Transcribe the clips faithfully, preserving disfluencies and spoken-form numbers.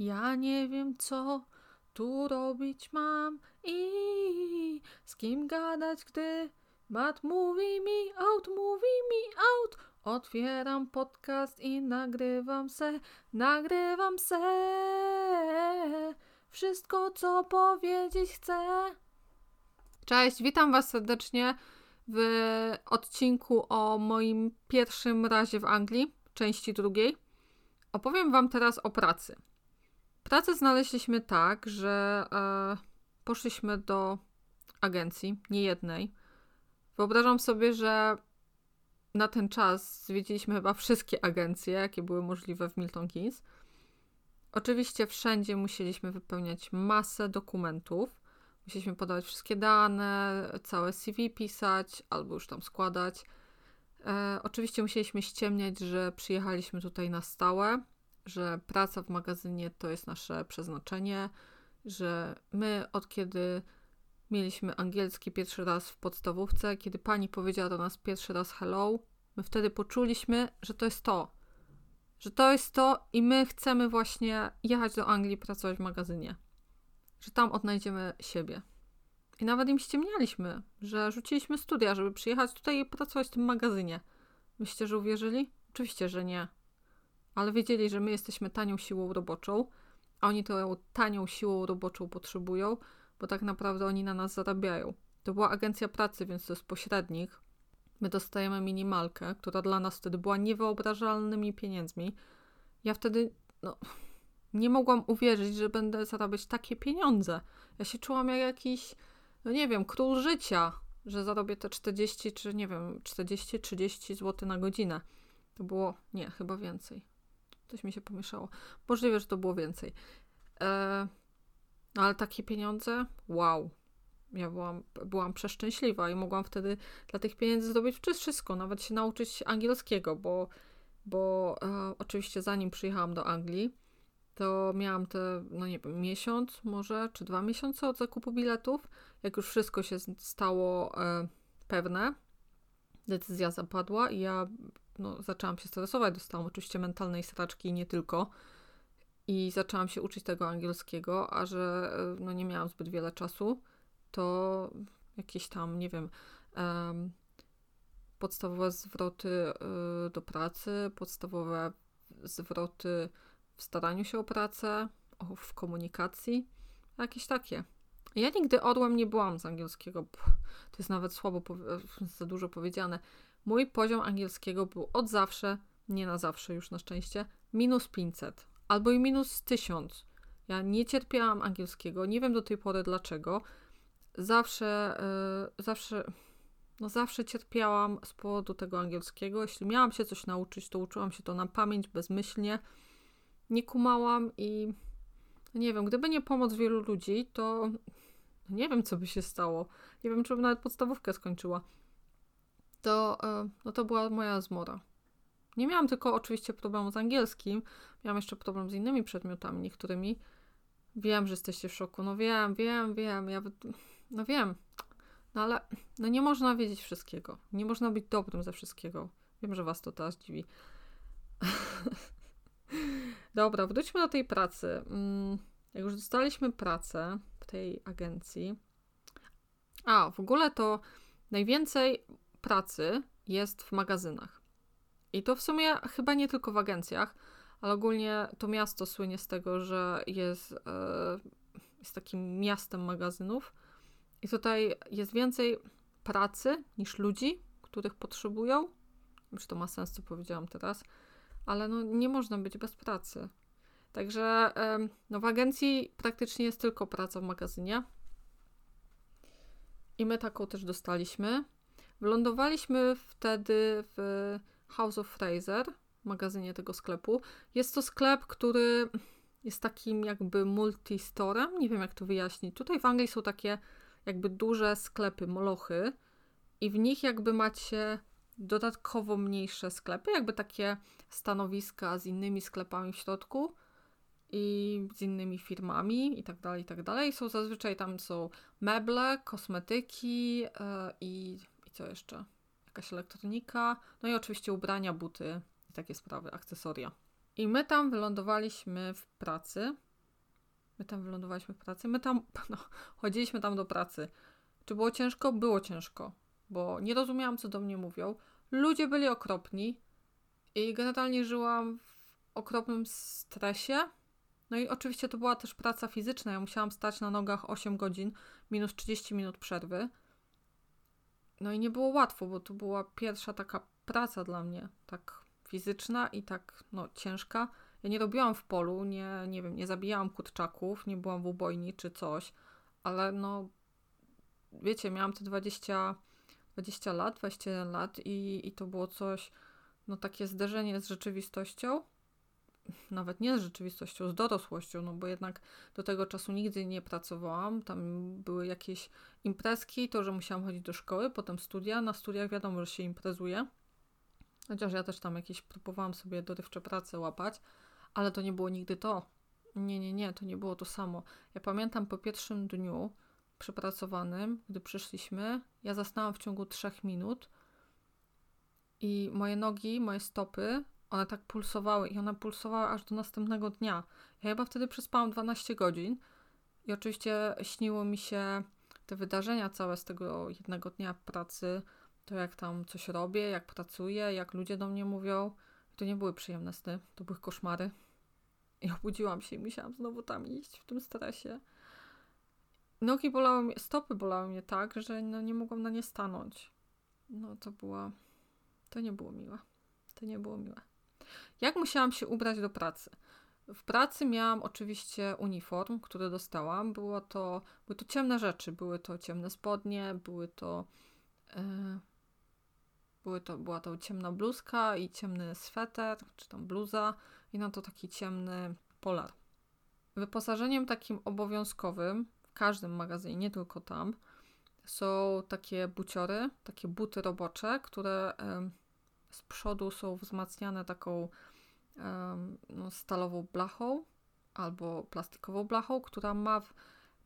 Ja nie wiem, co tu robić mam i z kim gadać, gdy bat mówi mi out, mówi mi out. Otwieram podcast i nagrywam se, nagrywam se. Wszystko, co powiedzieć chcę. Cześć, witam Was serdecznie w odcinku o moim pierwszym razie w Anglii, części drugiej. Opowiem Wam teraz o pracy. Pracę znaleźliśmy tak, że e, poszliśmy do agencji, nie jednej. Wyobrażam sobie, że na ten czas zwiedziliśmy chyba wszystkie agencje, jakie były możliwe w Milton Keynes. Oczywiście wszędzie musieliśmy wypełniać masę dokumentów. Musieliśmy podawać wszystkie dane, całe C V pisać albo już tam składać. E, oczywiście musieliśmy ściemniać, że przyjechaliśmy tutaj na stałe, że praca w magazynie to jest nasze przeznaczenie, że my od kiedy mieliśmy angielski pierwszy raz w podstawówce, kiedy pani powiedziała do nas pierwszy raz hello, my wtedy poczuliśmy, że to jest to. Że to jest to i my chcemy właśnie jechać do Anglii, pracować w magazynie. Że tam odnajdziemy siebie. I nawet im ściemnialiśmy, że rzuciliśmy studia, żeby przyjechać tutaj i pracować w tym magazynie. Myślicie, że uwierzyli? Oczywiście, że nie. Ale wiedzieli, że my jesteśmy tanią siłą roboczą, a oni tą tanią siłą roboczą potrzebują, bo tak naprawdę oni na nas zarabiają. To była agencja pracy, więc to jest pośrednik. My dostajemy minimalkę, która dla nas wtedy była niewyobrażalnymi pieniędzmi. Ja wtedy no, nie mogłam uwierzyć, że będę zarabiać takie pieniądze. Ja się czułam jak jakiś, no nie wiem, król życia, że zarobię te czterdzieści czy nie wiem, czterdzieści trzydzieści złotych na godzinę. To było, nie, chyba więcej. Coś mi się pomieszało. Możliwe, że to było więcej. E, no ale takie pieniądze? Wow. Ja byłam, byłam przeszczęśliwa i mogłam wtedy dla tych pieniędzy zrobić wszystko. Nawet się nauczyć angielskiego, bo, bo e, oczywiście zanim przyjechałam do Anglii, to miałam te, no nie wiem, miesiąc może, czy dwa miesiące od zakupu biletów. Jak już wszystko się stało e, pewne, decyzja zapadła i ja No, zaczęłam się stresować, dostałam oczywiście mentalnej straczki i nie tylko. I zaczęłam się uczyć tego angielskiego, a że no, nie miałam zbyt wiele czasu, to jakieś tam, nie wiem, um, podstawowe zwroty y, do pracy, podstawowe zwroty w staraniu się o pracę, o, w komunikacji, jakieś takie. Ja nigdy orłem nie byłam z angielskiego, Puh, to jest nawet słabo, za dużo powiedziane. Mój poziom angielskiego był od zawsze, nie na zawsze już na szczęście, minus pięćset albo i minus tysiąc. Ja nie cierpiałam angielskiego, nie wiem do tej pory dlaczego. Zawsze, yy, zawsze, no zawsze cierpiałam z powodu tego angielskiego. Jeśli miałam się coś nauczyć, to uczyłam się to na pamięć, bezmyślnie. Nie kumałam i nie wiem, gdyby nie pomoc wielu ludzi, to nie wiem, co by się stało. Nie wiem, czy bym nawet podstawówkę skończyła. To, no to była moja zmora. Nie miałam tylko oczywiście problemu z angielskim, miałam jeszcze problem z innymi przedmiotami, niektórymi. Wiem, że jesteście w szoku, no wiem, wiem, wiem, ja, no wiem, no ale no nie można wiedzieć wszystkiego, nie można być dobrym ze wszystkiego. Wiem, że Was to teraz dziwi. Dobra, wróćmy do tej pracy. Jak już dostaliśmy pracę w tej agencji, a w ogóle to najwięcej pracy jest w magazynach. I to w sumie chyba nie tylko w agencjach, ale ogólnie to miasto słynie z tego, że jest, jest takim miastem magazynów. I tutaj jest więcej pracy niż ludzi, których potrzebują. Nie wiem, czy to ma sens, co powiedziałam teraz, ale no nie można być bez pracy. Także no w agencji praktycznie jest tylko praca w magazynie. I my taką też dostaliśmy. Wylądowaliśmy wtedy w House of Fraser, magazynie tego sklepu. Jest to sklep, który jest takim jakby multistorem, nie wiem jak to wyjaśnić. Tutaj w Anglii są takie jakby duże sklepy, molochy i w nich jakby macie dodatkowo mniejsze sklepy, jakby takie stanowiska z innymi sklepami w środku i z innymi firmami i tak dalej, i tak dalej. Są zazwyczaj tam są meble, kosmetyki yy, i co jeszcze? Jakaś elektronika, no i oczywiście ubrania, buty i takie sprawy, akcesoria. I my tam wylądowaliśmy w pracy My tam wylądowaliśmy w pracy. My tam, no, chodziliśmy tam do pracy. Czy było ciężko? Było ciężko, bo nie rozumiałam, co do mnie mówią. Ludzie byli okropni i generalnie żyłam w okropnym stresie. No i oczywiście to była też praca fizyczna. Ja musiałam stać na nogach osiem godzin, minus trzydzieści minut przerwy. No i nie było łatwo, bo to była pierwsza taka praca dla mnie, tak fizyczna i tak, no, ciężka. Ja nie robiłam w polu, nie, nie wiem, nie zabijałam kurczaków, nie byłam w ubojni czy coś, ale no, wiecie, miałam te dwadzieścia, dwadzieścia lat, dwadzieścia jeden lat i, i to było coś, no, takie zderzenie z rzeczywistością, nawet nie z rzeczywistością, z dorosłością, no bo jednak do tego czasu nigdy nie pracowałam, tam były jakieś imprezki, to, że musiałam chodzić do szkoły, potem studia, na studiach wiadomo, że się imprezuje, chociaż ja też tam jakieś próbowałam sobie dorywcze prace łapać, ale to nie było nigdy to, nie, nie, nie, to nie było to samo. Ja pamiętam po pierwszym dniu przepracowanym, gdy przyszliśmy, ja zasnęłam w ciągu trzech minut i moje nogi, moje stopy, one tak pulsowały i one pulsowały aż do następnego dnia. Ja chyba wtedy przespałam dwanaście godzin i oczywiście śniło mi się te wydarzenia całe z tego jednego dnia pracy, to jak tam coś robię, jak pracuję, jak ludzie do mnie mówią. I to nie były przyjemne sny, to były koszmary. I obudziłam się i musiałam znowu tam iść w tym stresie. Nogi bolały mnie, stopy bolały mnie tak, że no nie mogłam na nie stanąć. No to była... To nie było miłe. To nie było miłe. Jak musiałam się ubrać do pracy? W pracy miałam oczywiście uniform, który dostałam. Było to, były to ciemne rzeczy. Były to ciemne spodnie, były to, yy, były to, była to ciemna bluzka i ciemny sweter, czy tam bluza i na to taki ciemny polar. Wyposażeniem takim obowiązkowym w każdym magazynie, nie tylko tam, są takie buciory, takie buty robocze, które... Yy, z przodu są wzmacniane taką um, no, stalową blachą albo plastikową blachą, która ma w,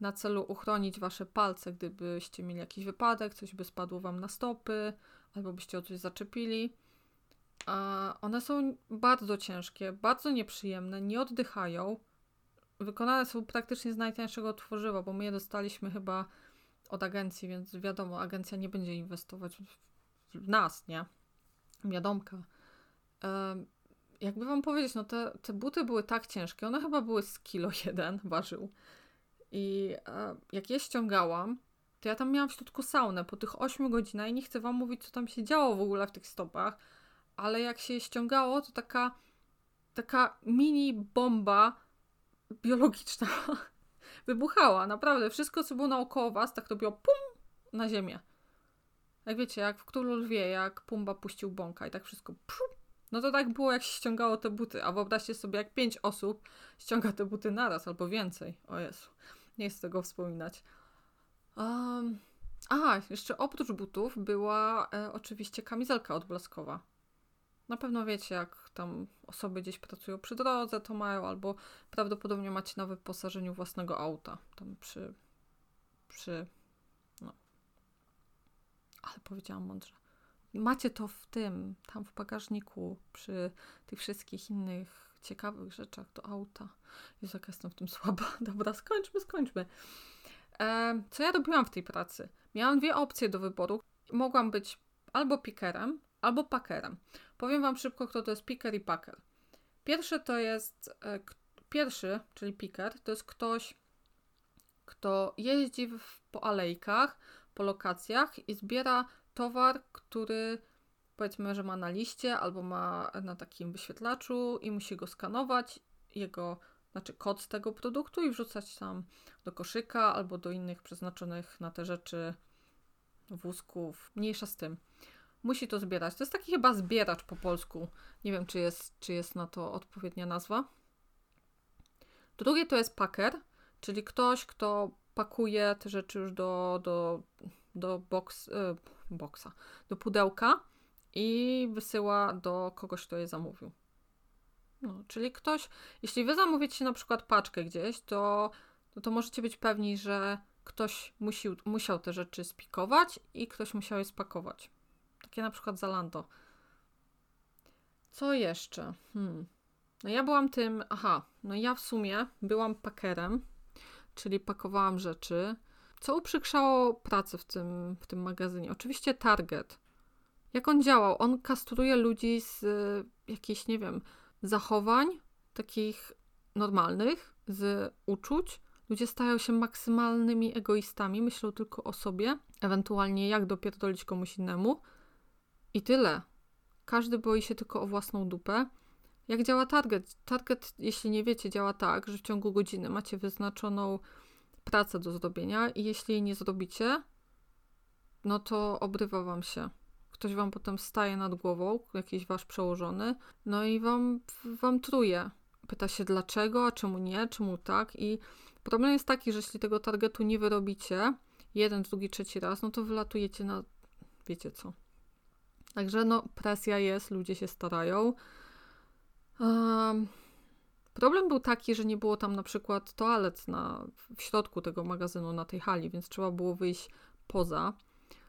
na celu uchronić wasze palce, gdybyście mieli jakiś wypadek, coś by spadło wam na stopy, albo byście o coś zaczepili. A one są bardzo ciężkie, bardzo nieprzyjemne, nie oddychają. Wykonane są praktycznie z najtańszego tworzywa, bo my je dostaliśmy chyba od agencji, więc wiadomo, agencja nie będzie inwestować w, w nas, nie? Wiadomka. Jakby wam powiedzieć, no te, te buty były tak ciężkie, one chyba były z kilo jeden ważył. I jak je ściągałam, to ja tam miałam w środku saunę po tych ośmiu godzinach i nie chcę wam mówić, co tam się działo w ogóle w tych stopach, ale jak się je ściągało, to taka, taka mini bomba biologiczna wybuchała. Naprawdę, wszystko, co było naokoło was, tak robiło pum na ziemię. Jak wiecie, jak w Królu Lwie, jak Pumba puścił bąka i tak wszystko... Pszu, no to tak było, jak się ściągało te buty. A wyobraźcie sobie, jak pięć osób ściąga te buty naraz albo więcej. O Jezu, nie jest tego wspominać. Um, aha, jeszcze oprócz butów była e, oczywiście kamizelka odblaskowa. Na pewno wiecie, jak tam osoby gdzieś pracują przy drodze, to mają, albo prawdopodobnie macie na wyposażeniu własnego auta. Tam przy... przy... Ale powiedziałam mądrze. Macie to w tym, tam w bagażniku, przy tych wszystkich innych ciekawych rzeczach do auta. Jezu, jak jestem w tym słaba. Dobra, skończmy, skończmy. E, co ja robiłam w tej pracy? Miałam dwie opcje do wyboru. Mogłam być albo pickerem, albo packerem. Powiem wam szybko, kto to jest picker i packer. Pierwszy to jest... E, k- pierwszy, czyli picker, to jest ktoś, kto jeździ w, po alejkach, po lokacjach i zbiera towar, który powiedzmy, że ma na liście albo ma na takim wyświetlaczu i musi go skanować, jego, znaczy kod tego produktu i wrzucać tam do koszyka albo do innych przeznaczonych na te rzeczy wózków, mniejsza z tym. Musi to zbierać. To jest taki chyba zbieracz po polsku. Nie wiem, czy jest, czy jest na to odpowiednia nazwa. Drugie to jest packer, czyli ktoś, kto pakuje te rzeczy już do, do, do boks, yy, boksa, do pudełka i wysyła do kogoś, kto je zamówił. No, czyli ktoś, jeśli wy zamówicie na przykład paczkę gdzieś, to, no to możecie być pewni, że ktoś musi, musiał te rzeczy spikować i ktoś musiał je spakować. Takie na przykład Zalando. Co jeszcze? Hmm. No ja byłam tym, aha, no ja w sumie byłam packerem czyli pakowałam rzeczy, co uprzykrzało pracę w tym, w tym magazynie. Oczywiście Target. Jak on działał? On kastruje ludzi z y, jakichś, nie wiem, zachowań takich normalnych, z uczuć. Ludzie stają się maksymalnymi egoistami, myślą tylko o sobie, ewentualnie jak dopierdolić komuś innemu i tyle. Każdy boi się tylko o własną dupę. Jak działa Target? Target, jeśli nie wiecie, działa tak, że w ciągu godziny macie wyznaczoną pracę do zrobienia i jeśli jej nie zrobicie, no to obrywa wam się. Ktoś wam potem staje nad głową, jakiś wasz przełożony, no i wam, wam truje. Pyta się dlaczego, a czemu nie, czemu tak i problem jest taki, że jeśli tego targetu nie wyrobicie jeden, drugi, trzeci raz, no to wylatujecie na wiecie co. Także no presja jest, ludzie się starają. Um, problem był taki, że nie było tam na przykład toalet na, w środku tego magazynu, na tej hali, więc trzeba było wyjść poza.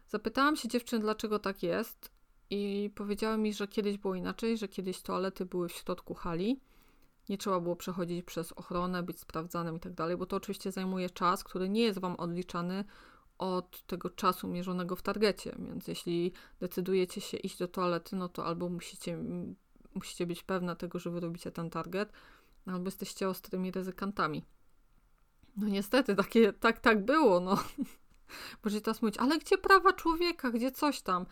Zapytałam się dziewczyn, dlaczego tak jest i powiedziały mi, że kiedyś było inaczej, że kiedyś toalety były w środku hali. Nie trzeba było przechodzić przez ochronę, być sprawdzanym i tak dalej, bo to oczywiście zajmuje czas, który nie jest wam odliczany od tego czasu mierzonego w targecie, więc jeśli decydujecie się iść do toalety, no to albo musicie, musicie być pewne tego, że wy robicie ten target, albo jesteście ostrymi ryzykantami. No niestety, takie, tak, tak było, no. Możecie teraz mówić, ale gdzie prawa człowieka, gdzie coś tam?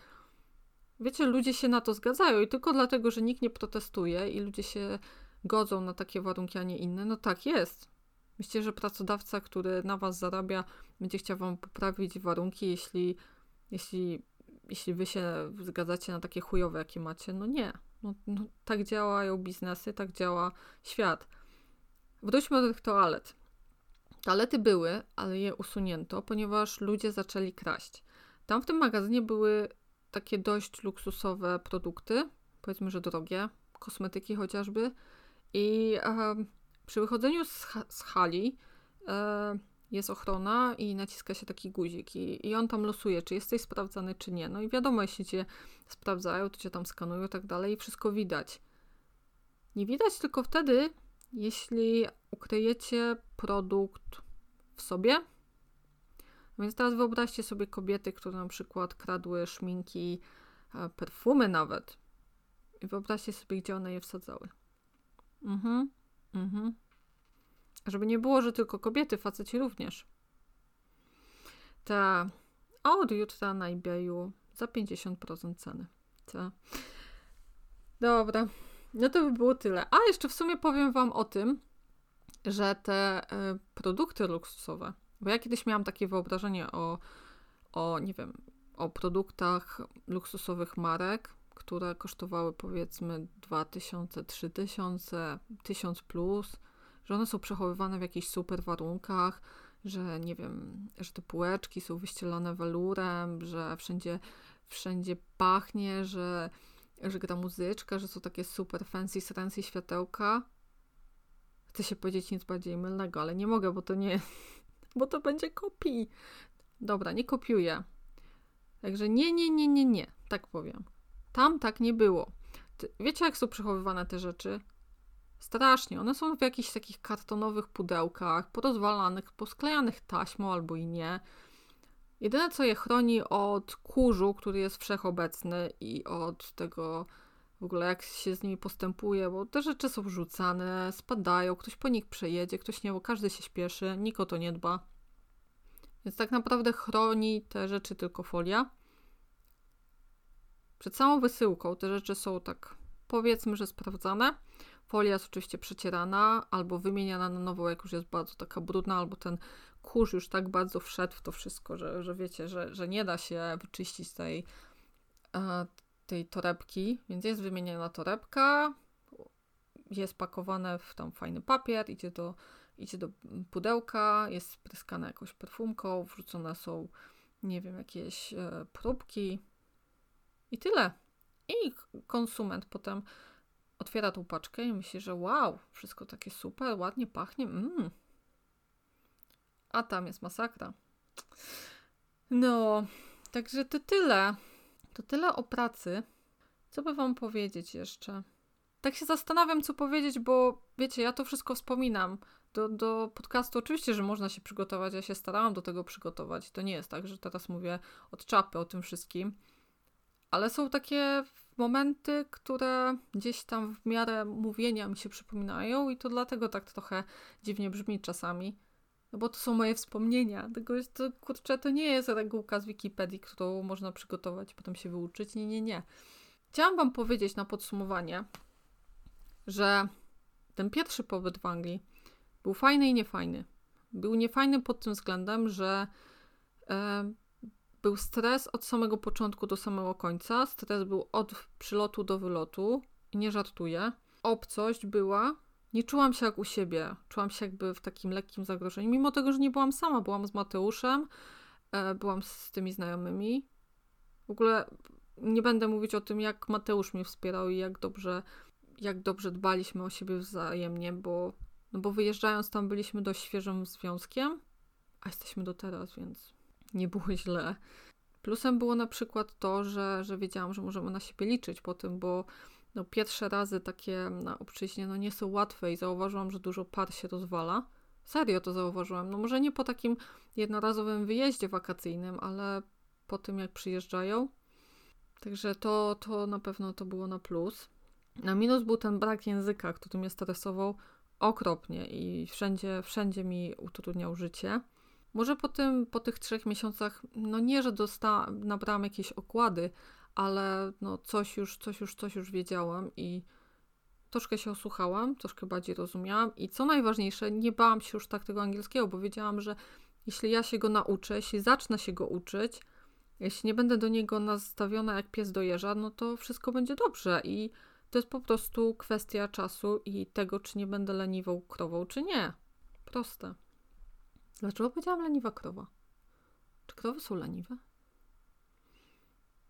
Wiecie, ludzie się na to zgadzają i tylko dlatego, że nikt nie protestuje i ludzie się godzą na takie warunki, a nie inne, no tak jest. Myślicie, że pracodawca, który na was zarabia, będzie chciał wam poprawić warunki, jeśli, jeśli, jeśli wy się zgadzacie na takie chujowe, jakie macie? No nie. No, no, tak działają biznesy, tak działa świat. Wróćmy do tych toalet. Toalety były, ale je usunięto, ponieważ ludzie zaczęli kraść. Tam w tym magazynie były takie dość luksusowe produkty, powiedzmy, że drogie, kosmetyki chociażby. I e, przy wychodzeniu z, ha- z hali e, jest ochrona i naciska się taki guzik i, i on tam losuje, czy jesteś sprawdzany, czy nie. No i wiadomo, jeśli cię sprawdzają, to cię tam skanują i tak dalej i wszystko widać. Nie widać tylko wtedy, jeśli ukryjecie produkt w sobie. Więc teraz wyobraźcie sobie kobiety, które na przykład kradły szminki, e, perfumy nawet. I wyobraźcie sobie, gdzie one je wsadzały. Mhm, mhm. Żeby nie było, że tylko kobiety, faceci również. Ta od jutra na eBayu za pięćdziesiąt procent ceny. Ta. Dobra, no to by było tyle. A jeszcze w sumie powiem wam o tym, że te y, produkty luksusowe, bo ja kiedyś miałam takie wyobrażenie o, o, nie wiem, o produktach luksusowych marek, które kosztowały powiedzmy dwa tysiące, trzy tysiące, tysiąc plus, że one są przechowywane w jakichś super warunkach, że nie wiem, że te półeczki są wyścielane welurem, że wszędzie, wszędzie pachnie, że, że gra muzyczka, że są takie super fancy, fancy światełka. Chcę się powiedzieć nic bardziej mylnego, ale nie mogę, bo to nie, bo to będzie kopii. Dobra, nie kopiuję. Także nie, nie, nie, nie, nie, tak powiem. Tam tak nie było. Wiecie, jak są przechowywane te rzeczy? Strasznie. One są w jakichś takich kartonowych pudełkach, porozwalanych, posklejanych taśmą albo i nie. Jedyne, co je chroni od kurzu, który jest wszechobecny i od tego w ogóle, jak się z nimi postępuje, bo te rzeczy są rzucane, spadają, ktoś po nich przejedzie, ktoś nie, bo każdy się śpieszy, nikt o to nie dba. Więc tak naprawdę chroni te rzeczy tylko folia. Przed samą wysyłką te rzeczy są tak, powiedzmy, że sprawdzane. Folia jest oczywiście przecierana albo wymieniana na nowo, jak już jest bardzo taka brudna, albo ten kurz już tak bardzo wszedł w to wszystko, że, że wiecie, że, że nie da się wyczyścić tej, tej torebki. Więc jest wymieniana torebka, jest pakowane w tam fajny papier, idzie do, idzie do pudełka, jest spryskane jakąś perfumką, wrzucone są, nie wiem, jakieś próbki. I tyle. I konsument potem otwiera tą paczkę i myśli, że wow, wszystko takie super, ładnie pachnie. Mm. A tam jest masakra. No, także to tyle. To tyle o pracy. Co by wam powiedzieć jeszcze? Tak się zastanawiam, co powiedzieć, bo wiecie, ja to wszystko wspominam. do, do podcastu oczywiście, że można się przygotować, ja się starałam do tego przygotować. To nie jest tak, że teraz mówię od czapy o tym wszystkim, ale są takie momenty, które gdzieś tam w miarę mówienia mi się przypominają i to dlatego tak trochę dziwnie brzmi czasami, no bo to są moje wspomnienia. Tego jest, to, kurczę, to nie jest regułka z Wikipedii, którą można przygotować, potem się wyuczyć. Nie, nie, nie. Chciałam wam powiedzieć na podsumowanie, że ten pierwszy pobyt w Anglii był fajny i niefajny. Był niefajny pod tym względem, że e, był stres od samego początku do samego końca. Stres był od przylotu do wylotu. Nie żartuję. Obcość była. Nie czułam się jak u siebie. Czułam się jakby w takim lekkim zagrożeniu. Mimo tego, że nie byłam sama. Byłam z Mateuszem. E, byłam z tymi znajomymi. W ogóle nie będę mówić o tym, jak Mateusz mnie wspierał i jak dobrze... jak dobrze dbaliśmy o siebie wzajemnie, bo, no bo wyjeżdżając tam byliśmy dość świeżym związkiem, a jesteśmy do teraz, więc nie było źle. Plusem było na przykład to, że, że wiedziałam, że możemy na siebie liczyć po tym, bo no pierwsze razy takie na obczyźnie no nie są łatwe i zauważyłam, że dużo par się rozwala. Serio to zauważyłam. No może nie po takim jednorazowym wyjeździe wakacyjnym, ale po tym jak przyjeżdżają. Także to, to na pewno to było na plus. Na minus był ten brak języka, który mnie stresował okropnie i wszędzie, wszędzie mi utrudniał życie. Może po tym, po tych trzech miesiącach, no nie, że dostałam, nabrałam jakieś okłady, ale no coś już, coś już, coś już wiedziałam i troszkę się osłuchałam, troszkę bardziej rozumiałam i co najważniejsze, nie bałam się już tak tego angielskiego, bo wiedziałam, że jeśli ja się go nauczę, jeśli zacznę się go uczyć, jeśli nie będę do niego nastawiona jak pies do jeża, no to wszystko będzie dobrze i to jest po prostu kwestia czasu i tego, czy nie będę leniwą krową, czy nie. Proste. Dlaczego powiedziałam leniwa krowa? Czy krowy są leniwe?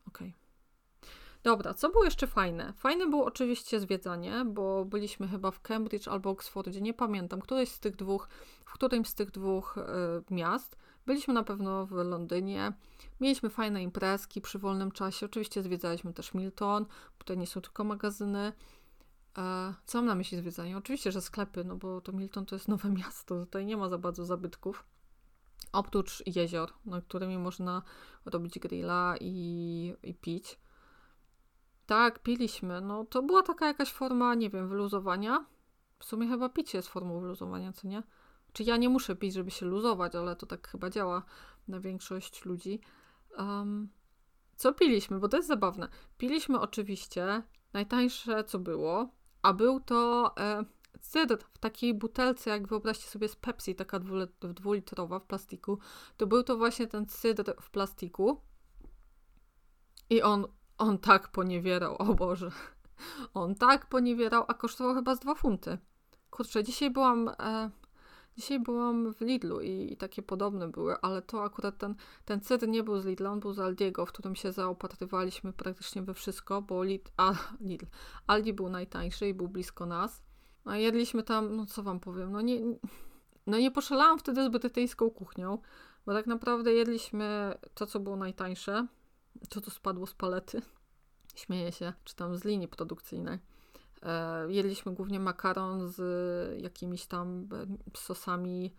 Okej. Okay. Dobra, co było jeszcze fajne? Fajne było oczywiście zwiedzanie, bo byliśmy chyba w Cambridge albo Oxfordzie, nie pamiętam, któryś z tych dwóch, w którymś z tych dwóch y, miast. Byliśmy na pewno w Londynie, mieliśmy fajne imprezki przy wolnym czasie, oczywiście zwiedzaliśmy też Milton, bo to nie są tylko magazyny. E, co mam na myśli zwiedzanie? Oczywiście, że sklepy, no bo to Milton to jest nowe miasto, tutaj nie ma za bardzo zabytków, oprócz jezior, nad którymi można robić grilla i, i pić. Tak, piliśmy, no to była taka jakaś forma, nie wiem, wyluzowania. W sumie chyba picie jest formą wyluzowania, co nie? Czy ja nie muszę pić, żeby się luzować, ale to tak chyba działa na większość ludzi. Um, co piliśmy? Bo to jest zabawne. Piliśmy oczywiście najtańsze, co było, a był to e, cydr w takiej butelce, jak wyobraźcie sobie z Pepsi, taka dwulitrowa w plastiku. To był to właśnie ten cydr w plastiku i on, on tak poniewierał, o Boże. On tak poniewierał, a kosztował chyba z dwa funty. Kurczę, dzisiaj byłam... E, Dzisiaj byłam w Lidlu i, i takie podobne były, ale to akurat ten, ten cydr nie był z Lidla, on był z Aldiego, w którym się zaopatrywaliśmy praktycznie we wszystko, bo Lid, a, Lidl, Aldi był najtańszy i był blisko nas. A jedliśmy tam, no co wam powiem, no nie, no nie poszalałam wtedy z brytyjską kuchnią, bo tak naprawdę jedliśmy to, co było najtańsze, to, co spadło z palety, śmieję się, czy tam z linii produkcyjnej. Jedliśmy głównie makaron z jakimiś tam sosami,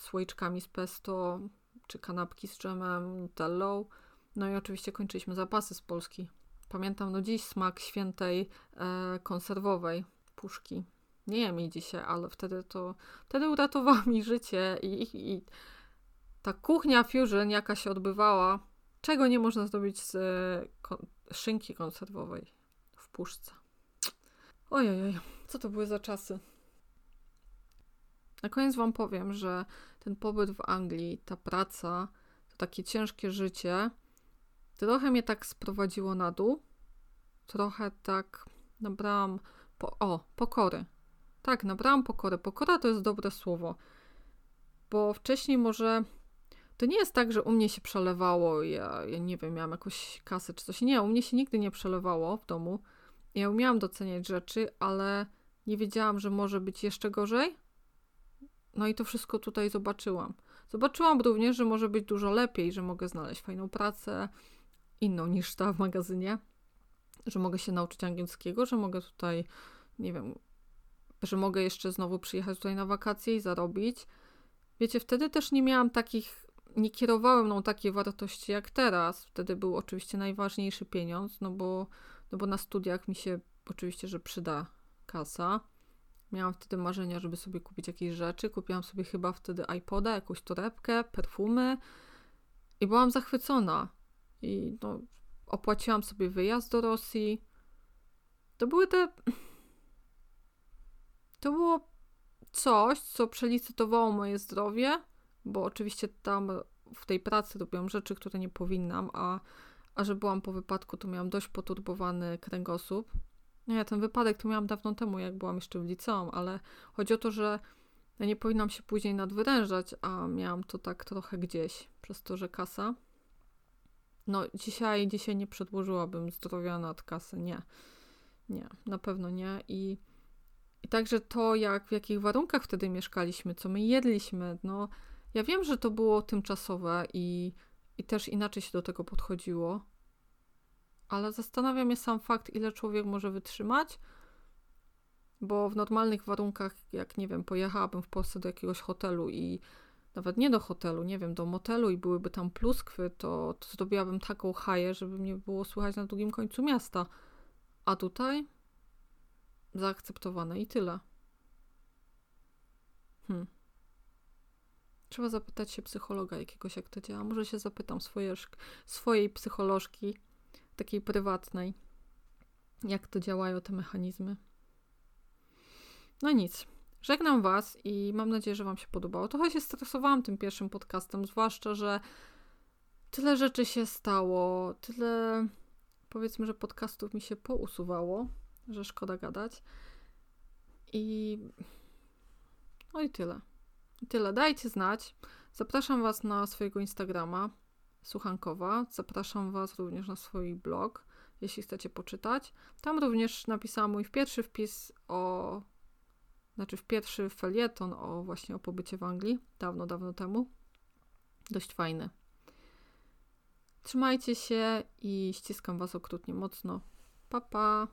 słoiczkami z pesto, czy kanapki z dżemem, Nutellą. No i oczywiście kończyliśmy zapasy z Polski. Pamiętam do dziś smak świętej konserwowej puszki. Nie jem jej dzisiaj, ale wtedy to wtedy uratowało mi życie i, i ta kuchnia fusion, jaka się odbywała, czego nie można zrobić z szynki konserwowej w puszce. Ojej, co to były za czasy? Na koniec wam powiem, że ten pobyt w Anglii, ta praca, to takie ciężkie życie, trochę mnie tak sprowadziło na dół, trochę tak nabrałam po- o, pokory. Tak, nabrałam pokory. Pokora to jest dobre słowo, bo wcześniej może to nie jest tak, że u mnie się przelewało, ja, ja nie wiem, miałam jakąś kasę czy coś. Nie, u mnie się nigdy nie przelewało w domu. Ja umiałam doceniać rzeczy, ale nie wiedziałam, że może być jeszcze gorzej. No i to wszystko tutaj zobaczyłam. Zobaczyłam również, że może być dużo lepiej, że mogę znaleźć fajną pracę, inną niż ta w magazynie, że mogę się nauczyć angielskiego, że mogę tutaj, nie wiem, że mogę jeszcze znowu przyjechać tutaj na wakacje i zarobić. Wiecie, wtedy też nie miałam takich, nie kierowałem mną takie wartości jak teraz. Wtedy był oczywiście najważniejszy pieniądz, no bo, no bo na studiach mi się oczywiście, że przyda kasa. Miałam wtedy marzenia, żeby sobie kupić jakieś rzeczy. Kupiłam sobie chyba wtedy iPoda, jakąś torebkę, perfumy i byłam zachwycona. I no, opłaciłam sobie wyjazd do Rosji. To były te... To było coś, co przelicytowało moje zdrowie, bo oczywiście tam w tej pracy robiłam rzeczy, które nie powinnam, a, a że byłam po wypadku, to miałam dość poturbowany kręgosłup. Nie, ten wypadek to miałam dawno temu, jak byłam jeszcze w liceum, ale chodzi o to, że ja nie powinnam się później nadwyrężać, a miałam to tak trochę gdzieś, przez to, że kasa. No dzisiaj, dzisiaj nie przedłożyłabym zdrowia nad kasę, nie. Nie, na pewno nie. I, i także to, jak w jakich warunkach wtedy mieszkaliśmy, co my jedliśmy, no ja wiem, że to było tymczasowe i, i też inaczej się do tego podchodziło, ale zastanawia mnie sam fakt, ile człowiek może wytrzymać, bo w normalnych warunkach, jak nie wiem, pojechałabym w Polsce do jakiegoś hotelu i nawet nie do hotelu, nie wiem, do motelu i byłyby tam pluskwy, to, to zrobiłabym taką haję, żeby mnie było słychać na drugim końcu miasta. A tutaj zaakceptowane i tyle. Hmm. Trzeba zapytać się psychologa jakiegoś, jak to działa. Może się zapytam swoje, swojej psycholożki, takiej prywatnej, jak to działają te mechanizmy. No nic. Żegnam Was i mam nadzieję, że Wam się podobało. Trochę się stresowałam tym pierwszym podcastem, zwłaszcza, że tyle rzeczy się stało, tyle... Powiedzmy, że podcastów mi się pousuwało, że szkoda gadać. I no i tyle. I tyle. Dajcie znać. Zapraszam Was na swojego Instagrama Słuchankowa. Zapraszam Was również na swój blog, jeśli chcecie poczytać. Tam również napisałam mój pierwszy wpis o... Znaczy w pierwszy felieton o właśnie o pobycie w Anglii. Dawno, dawno temu. Dość fajny. Trzymajcie się i ściskam Was okrutnie mocno. Pa, pa!